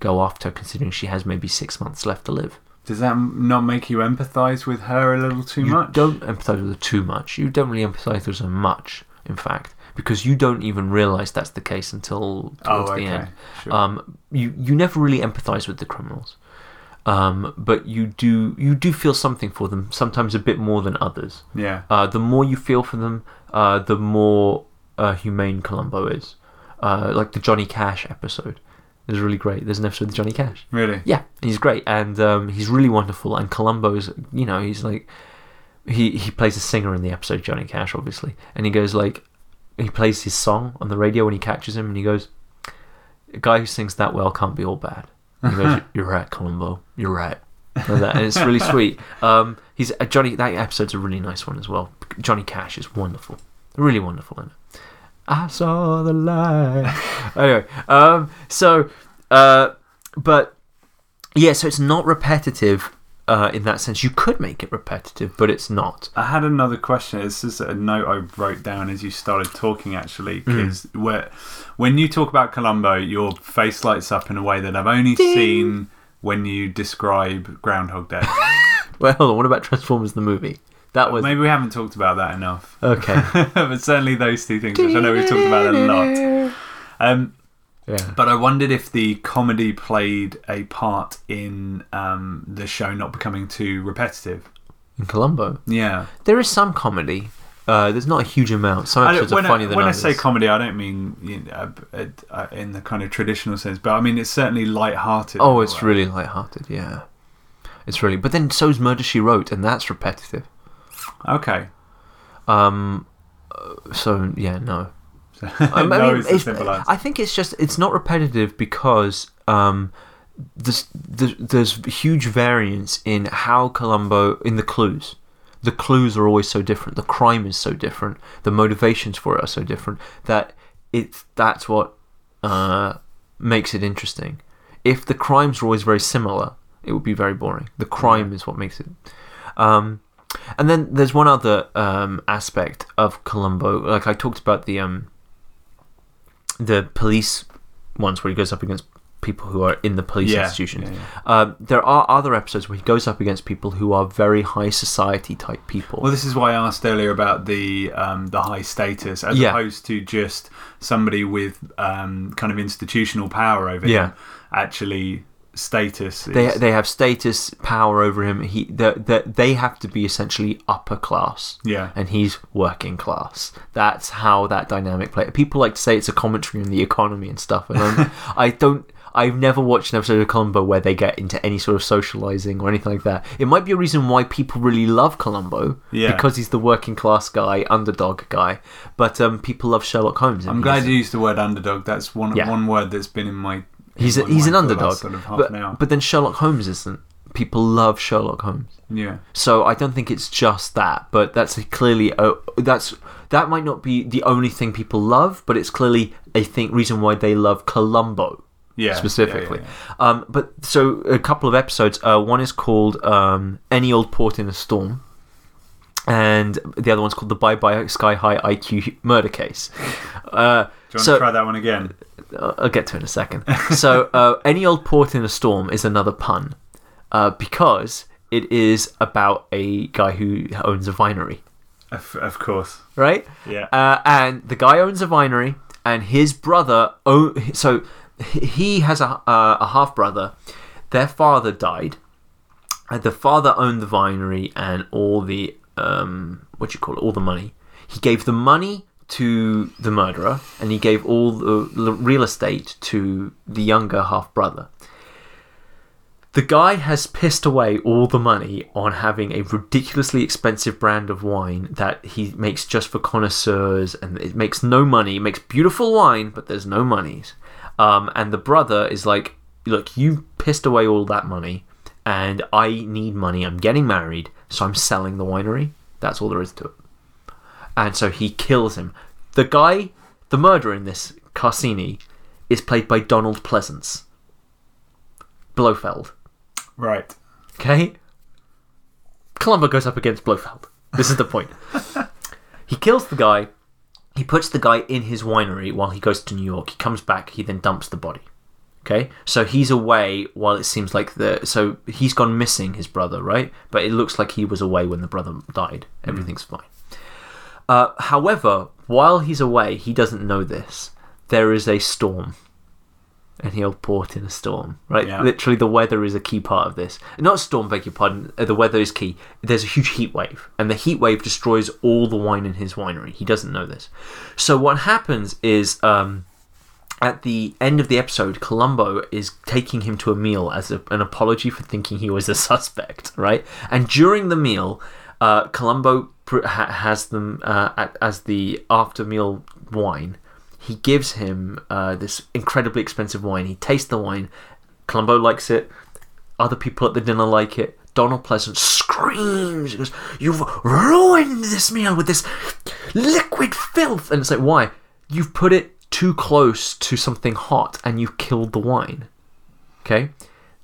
go after her, considering she has maybe 6 months left to live? Does that not make you empathise with her a little too much? You don't empathise with her too much. You don't really empathise with her much, in fact. Because you don't even realise that's the case until towards the end. Sure. You never really empathise with the criminals, but you do feel something for them. Sometimes a bit more than others. Yeah. The more you feel for them, the more humane Columbo is. Like the Johnny Cash episode is really great. There's an episode of Johnny Cash. Really? Yeah, he's great and he's really wonderful. And Columbo's, you know, he's like he plays a singer in the episode, Johnny Cash, obviously, and he goes like. He plays his song on the radio when he catches him and he goes, a guy who sings that well can't be all bad. And he goes, you're right, Columbo. You're right. Like that. And it's really sweet. That episode's a really nice one as well. Johnny Cash is wonderful. Really wonderful in it. I saw the light. Anyway. So it's not repetitive. In that sense, you could make it repetitive, but it's not. I had another question. This is a note I wrote down as you started talking, actually, because when you talk about Columbo, your face lights up in a way that I've only seen when you describe Groundhog Day. Well, hold on. What about Transformers the movie? That was... Maybe we haven't talked about that enough. Okay. But certainly those two things, which I know we've talked about a lot. Yeah. But I wondered if the comedy played a part in the show not becoming too repetitive. In Columbo? Yeah. There is some comedy. There's not a huge amount. Some episodes are funnier than others. When I say comedy, I don't mean in the kind of traditional sense, but I mean it's certainly lighthearted. Oh, it's really lighthearted, yeah. It's really... But then so's Murder, She Wrote, and that's repetitive. Okay. I think it's just it's not repetitive because there's huge variance in how Columbo in the clues. The clues are always so different. The crime is so different. The motivations for it are so different that that's what makes it interesting. If the crimes were always very similar, it would be very boring. The crime is what makes it. And then there's one other aspect of Columbo. Like I talked about the police ones where he goes up against people who are in the police institutions. Yeah. There are other episodes where he goes up against people who are very high society type people. Well, this is why I asked earlier about the high status as opposed to just somebody with kind of institutional power over him. Actually, status. They have status, power over him. They have to be essentially upper class. Yeah. And he's working class. That's how that dynamic plays. People like to say it's a commentary on the economy and stuff. And I've never watched an episode of Columbo where they get into any sort of socializing or anything like that. It might be a reason why people really love Columbo because he's the working class guy, underdog guy. But people love Sherlock Holmes. I'm glad you used the word underdog. That's one word that's been in my... He's an underdog, sort of but then Sherlock Holmes isn't. People love Sherlock Holmes. Yeah. So I don't think it's just that, but that's that might not be the only thing people love, but it's clearly reason why they love Columbo. Yeah. Specifically. Yeah. But so a couple of episodes. One is called Any Old Port in a Storm. And the other one's called The Bye Bye Sky High IQ Murder Case. Do you want to try that one again? I'll get to it in a second. So, Any Old Port in a Storm is another pun because it is about a guy who owns a vinery. Of course. Right? Yeah. And the guy owns a vinery and his brother... So, he has a half-brother. Their father died. The father owned the vinery and all the... all the money. He gave the money to the murderer and he gave all the real estate to the younger half-brother. The guy has pissed away all the money on having a ridiculously expensive brand of wine that he makes just for connoisseurs, and it makes no money. It makes beautiful wine, but there's no monies. And the brother is like, look, you pissed away all that money, and I need money. I'm getting married, so I'm selling the winery. That's all there is to it. And so he kills him. The guy, the murderer in this, Carsini, is played by Donald Pleasance. Blofeld. Right. Okay? Columbo goes up against Blofeld. This is the point. He kills the guy. He puts the guy in his winery while he goes to New York. He comes back. He then dumps the body. Okay? So he's away while it seems like the... So he's gone missing, his brother, right? But it looks like he was away when the brother died. Everything's fine. However, while he's away, he doesn't know this. There is a storm. Any Old Port in a Storm, right? Yeah. Literally, the weather is a key part of this. Not storm, beg your pardon. The weather is key. There's a huge heat wave, and the heat wave destroys all the wine in his winery. He doesn't know this. So what happens is, at the end of the episode, Columbo is taking him to a meal as an apology for thinking he was a suspect, right? And during the meal, Columbo has them as the after-meal wine. He gives him this incredibly expensive wine. He tastes the wine. Columbo likes it. Other people at the dinner like it. Donald Pleasance screams. He goes, "You've ruined this meal with this liquid filth." And it's like, why? You've put it too close to something hot and you've killed the wine. Okay?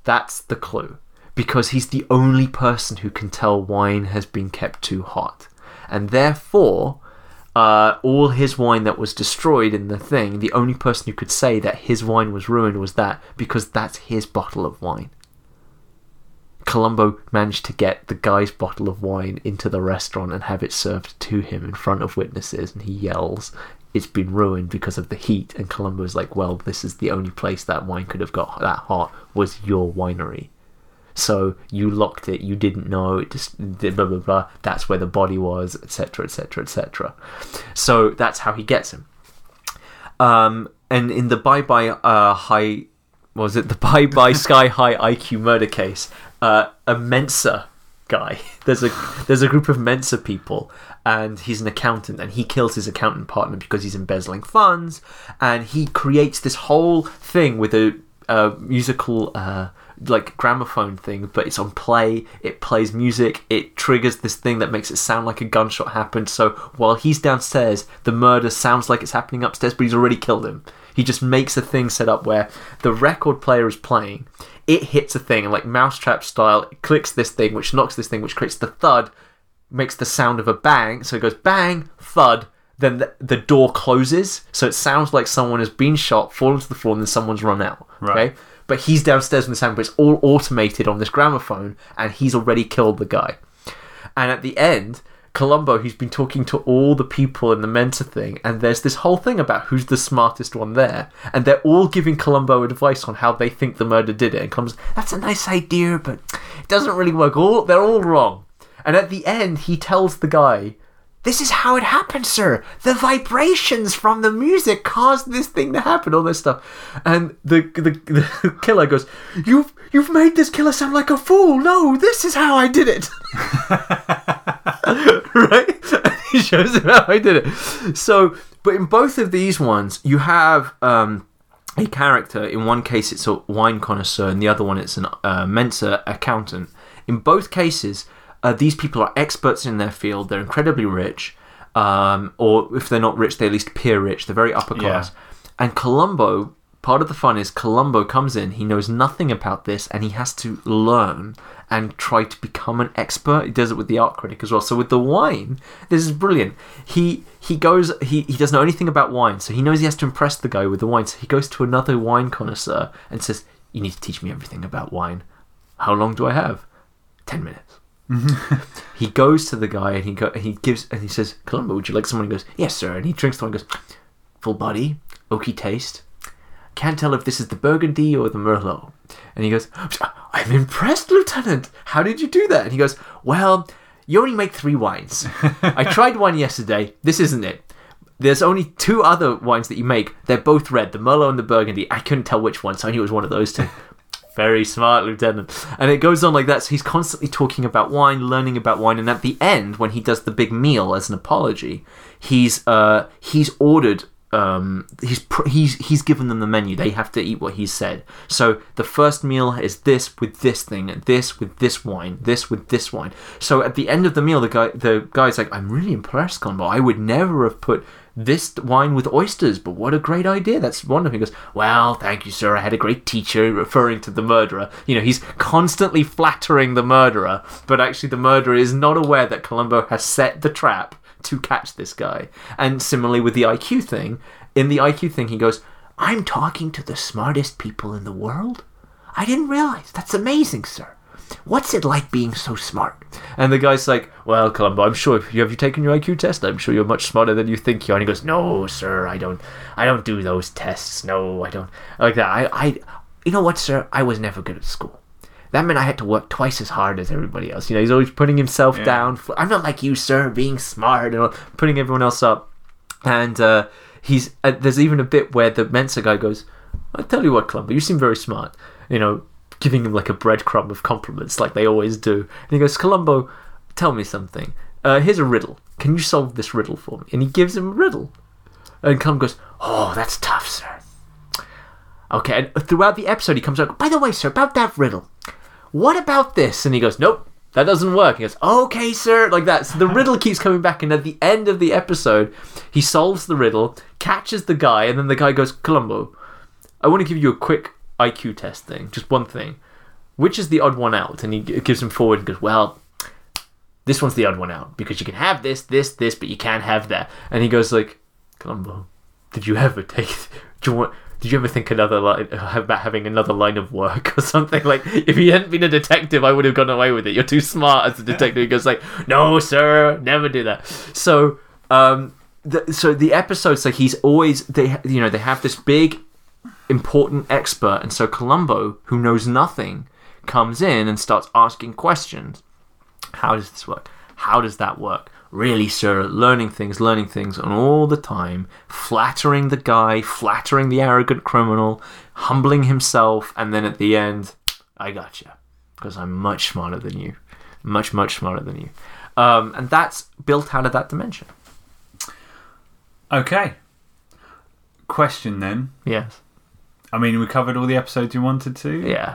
That's the clue. Because he's the only person who can tell wine has been kept too hot. And therefore... all his wine that was destroyed in the thing, the only person who could say that his wine was ruined was that, because that's his bottle of wine. Columbo managed to get the guy's bottle of wine into the restaurant and have it served to him in front of witnesses, and he yells, "It's been ruined because of the heat," and Columbo's like, well, this is the only place that wine could have got that hot, was your winery. So you locked it, you didn't know, it just blah, blah, blah. That's where the body was, etc., etc., etc. So that's how he gets him. And in the Bye Bye Sky High IQ murder case, a Mensa guy, there's a group of Mensa people, and he's an accountant, and he kills his accountant partner because he's embezzling funds, and he creates this whole thing with a musical... like gramophone thing, but it's on play, it plays music, it triggers this thing that makes it sound like a gunshot happened. So while he's downstairs, the murder sounds like it's happening upstairs, but he's already killed him. He just makes a thing set up where the record player is playing, it hits a thing, and like Mousetrap style, it clicks this thing, which knocks this thing, which creates the thud, makes the sound of a bang, so it goes bang, thud, then the door closes, so it sounds like someone has been shot, fallen to the floor, and then someone's run out. Right. Okay? But he's downstairs in the sound, but it's all automated on this gramophone, and he's already killed the guy. And at the end, Columbo, who's been talking to all the people in the Mensa thing, and there's this whole thing about who's the smartest one there, and they're all giving Columbo advice on how they think the murder did it, and Columbo's, that's a nice idea, but it doesn't really work. They're all wrong. And at the end, he tells the guy... This is how it happened, sir. The vibrations from the music caused this thing to happen, all this stuff. And the killer goes, You've made this killer sound like a fool. No, this is how I did it. Right? And he shows him how I did it. So, but in both of these ones, you have a character. In one case, it's a wine connoisseur. In the other one, it's an Mensa accountant. In both cases... these people are experts in their field. They're incredibly rich. Or if they're not rich, they're at least peer rich. They're very upper class. Yeah. And Columbo, part of the fun is Columbo comes in. He knows nothing about this, and he has to learn and try to become an expert. He does it with the art critic as well. So with the wine, this is brilliant. He doesn't know anything about wine, so he knows he has to impress the guy with the wine. So he goes to another wine connoisseur and says, "You need to teach me everything about wine. How long do I have?" 10 minutes. He goes to the guy and he says, "Columbo, would you like someone?" He goes, "Yes, sir." And he drinks the wine and goes, "Full body, oaky taste. Can't tell if this is the Burgundy or the Merlot." And he goes, "I'm impressed, Lieutenant. How did you do that?" And he goes, "Well, you only make 3 wines. I tried one yesterday. This isn't it. There's only 2 other wines that you make. They're both red, the Merlot and the Burgundy. I couldn't tell which one, so I knew it was one of those two. very smart, Lieutenant. And it goes on like that. So he's constantly talking about wine, learning about wine. And at the end, when he does the big meal as an apology, he's ordered... he's given them the menu. They have to eat what he said. So the first meal is this with this thing, this with this wine, this with this wine. So at the end of the meal, the guy's like, "I'm really impressed, Columbo. I would never have put this wine with oysters, but what a great idea. That's wonderful." He goes, "Well, thank you, sir. I had a great teacher," referring to the murderer. You know, he's constantly flattering the murderer, but actually the murderer is not aware that Columbo has set the trap to catch this guy. And similarly with the IQ thing, in the IQ thing he goes, "I'm talking to the smartest people in the world? I didn't realize. That's amazing, sir. What's it like being so smart?" And the guy's like, "Well, Columbo, I'm sure have you taken your IQ test? I'm sure you're much smarter than you think you are." And he goes, "No, sir, I don't do those tests. No, I don't like that. I you know what, sir? I was never good at school. That meant I had to work twice as hard as everybody else." You know, he's always putting himself down. "I'm not like you, sir, being smart," and putting everyone else up. And there's even a bit where the Mensa guy goes, "I tell you what, Columbo, you seem very smart," you know, giving him like a breadcrumb of compliments like they always do. And he goes, "Columbo, tell me something. Here's a riddle. Can you solve this riddle for me?" And he gives him a riddle. And Columbo goes, "Oh, that's tough, sir. Okay," and throughout the episode he comes out, "By the way, sir, about that riddle. What about this?" And he goes, "Nope, that doesn't work." He goes, "Okay, sir," like that. So the riddle keeps coming back, and at the end of the episode, he solves the riddle, catches the guy, and then the guy goes, "Columbo, I want to give you a quick IQ test thing, just one thing. Which is the odd one out?" And he gives him forward and goes, "Well, this one's the odd one out, because you can have this, this, this, but you can't have that." And he goes like, "Columbo, did you ever take... Did you ever think another line, about having another line of work or something? Like, if you hadn't been a detective, I would have gone away with it. You're too smart as a detective." He goes like, "No, sir, never do that." So, so the episodes, like, he's always, they have this big, important expert. And so Columbo, who knows nothing, comes in and starts asking questions. How does this work? How does that work? Really, sir, learning things, and all the time, flattering the guy, flattering the arrogant criminal, humbling himself, and then at the end, "I got you, because I'm much smarter than you, much, much smarter than you," and that's built out of that dimension. Okay. Question then. Yes. I mean, we covered all the episodes you wanted to. Yeah.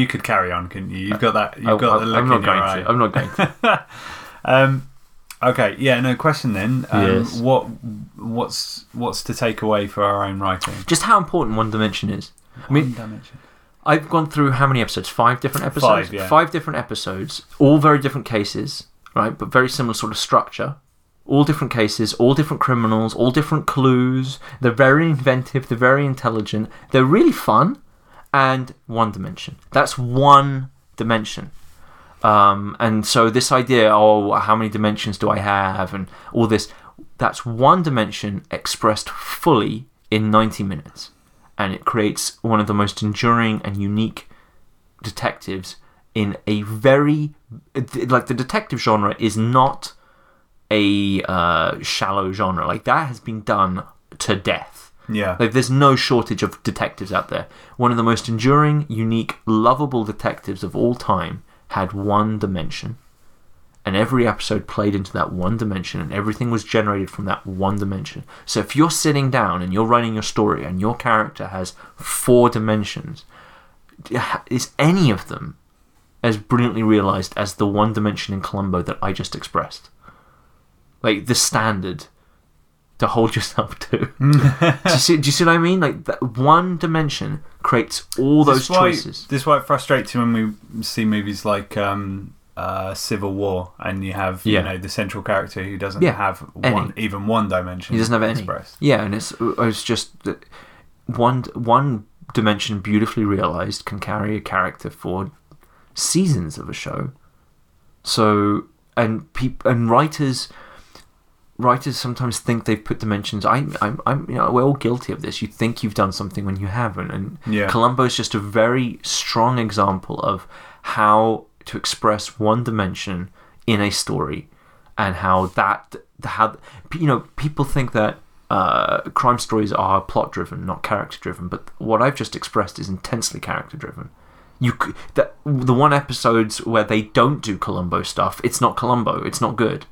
You could carry on, couldn't you? You've got that. You've got the look in your eye. I'm not going to. Okay, yeah, no question then. Yes. What's to take away for our own writing? Just how important one dimension is. One dimension. I've gone through how many episodes? 5 different episodes? 5, yeah. 5 different episodes, all very different cases, right? But very similar sort of structure. All different cases, all different criminals, all different clues. They're very inventive, they're very intelligent, they're really fun, and one dimension. That's one dimension. And so this idea, how many dimensions do I have, and all this, that's one dimension expressed fully in 90 minutes. And it creates one of the most enduring and unique detectives in a very... Like, the detective genre is not a shallow genre. Like, that has been done to death. Yeah. Like, there's no shortage of detectives out there. One of the most enduring, unique, lovable detectives of all time had one dimension, and every episode played into that one dimension, and everything was generated from that one dimension. So if you're sitting down and you're writing your story and your character has 4 dimensions, is any of them as brilliantly realized as the one dimension in Columbo that I just expressed? Like, the standard to hold yourself to. Do you see what I mean? Like, that one dimension creates all those choices. This is why it frustrates you when we see movies like Civil War, and you have the central character who doesn't have even one dimension. He doesn't have any. Expressed. Yeah, and it's just that one dimension beautifully realized can carry a character for seasons of a show. So and writers. Writers sometimes think they've put dimensions. We're all guilty of this. You think you've done something when you haven't. And Columbo is just a very strong example of how to express one dimension in a story, and how people think that crime stories are plot-driven, not character-driven, but what I've just expressed is intensely character-driven. The one episodes where they don't do Columbo stuff, it's not Columbo, it's not good.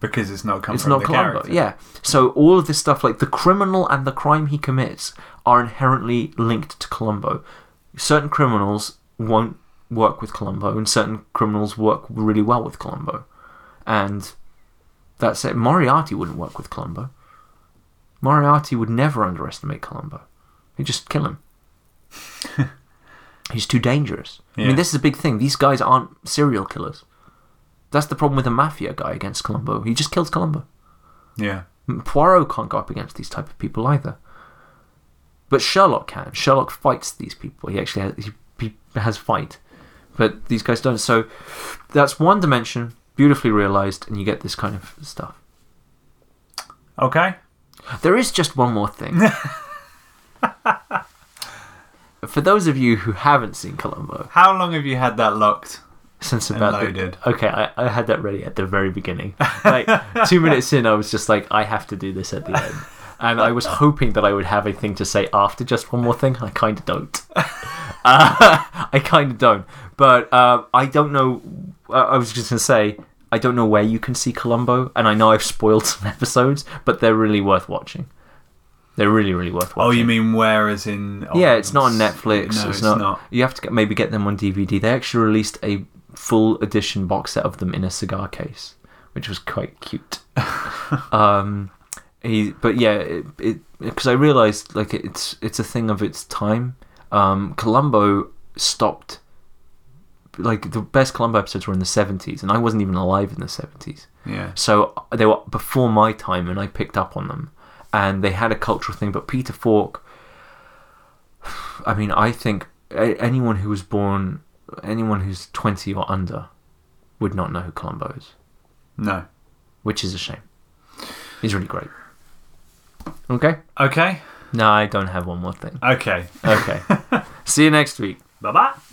Because it's not coming from the Columbo, character. Yeah. So all of this stuff, like the criminal and the crime he commits, are inherently linked to Columbo. Certain criminals won't work with Columbo, and certain criminals work really well with Columbo. And that's it. Moriarty wouldn't work with Columbo. Moriarty would never underestimate Columbo. He'd just kill him. He's too dangerous. Yeah. I mean, this is a big thing. These guys aren't serial killers. That's the problem with a mafia guy against Columbo. He just kills Columbo. Yeah. Poirot can't go up against these type of people either. But Sherlock can. Sherlock fights these people. He actually has fight. But these guys don't. So that's one dimension, beautifully realised, and you get this kind of stuff. Okay. There is just one more thing. For those of you who haven't seen Columbo... How long have you had that locked? Since about... Loaded. Okay, I had that ready at the very beginning. Like, 2 minutes in, I was just like, I have to do this at the end. And I was hoping that I would have a thing to say after just one more thing. I kind of don't. But I don't know... I was just going to say, I don't know where you can see Columbo. And I know I've spoiled some episodes, but they're really worth watching. They're really, really worth watching. Oh, you mean where as in... Oh, yeah, it's not on Netflix. No, it's not. You have to maybe get them on DVD. They actually released a full edition box set of them in a cigar case, which was quite cute. But yeah, because I realised like it's a thing of its time. Columbo stopped... Like, the best Columbo episodes were in the 70s, and I wasn't even alive in the 70s. Yeah. So they were before my time, and I picked up on them. And they had a cultural thing, but Peter Falk, I mean, I think anyone who was born, anyone who's 20 or under would not know who Columbo is. No. Which is a shame. He's really great. Okay? Okay. No, I don't have one more thing. Okay. Okay. See you next week. Bye-bye.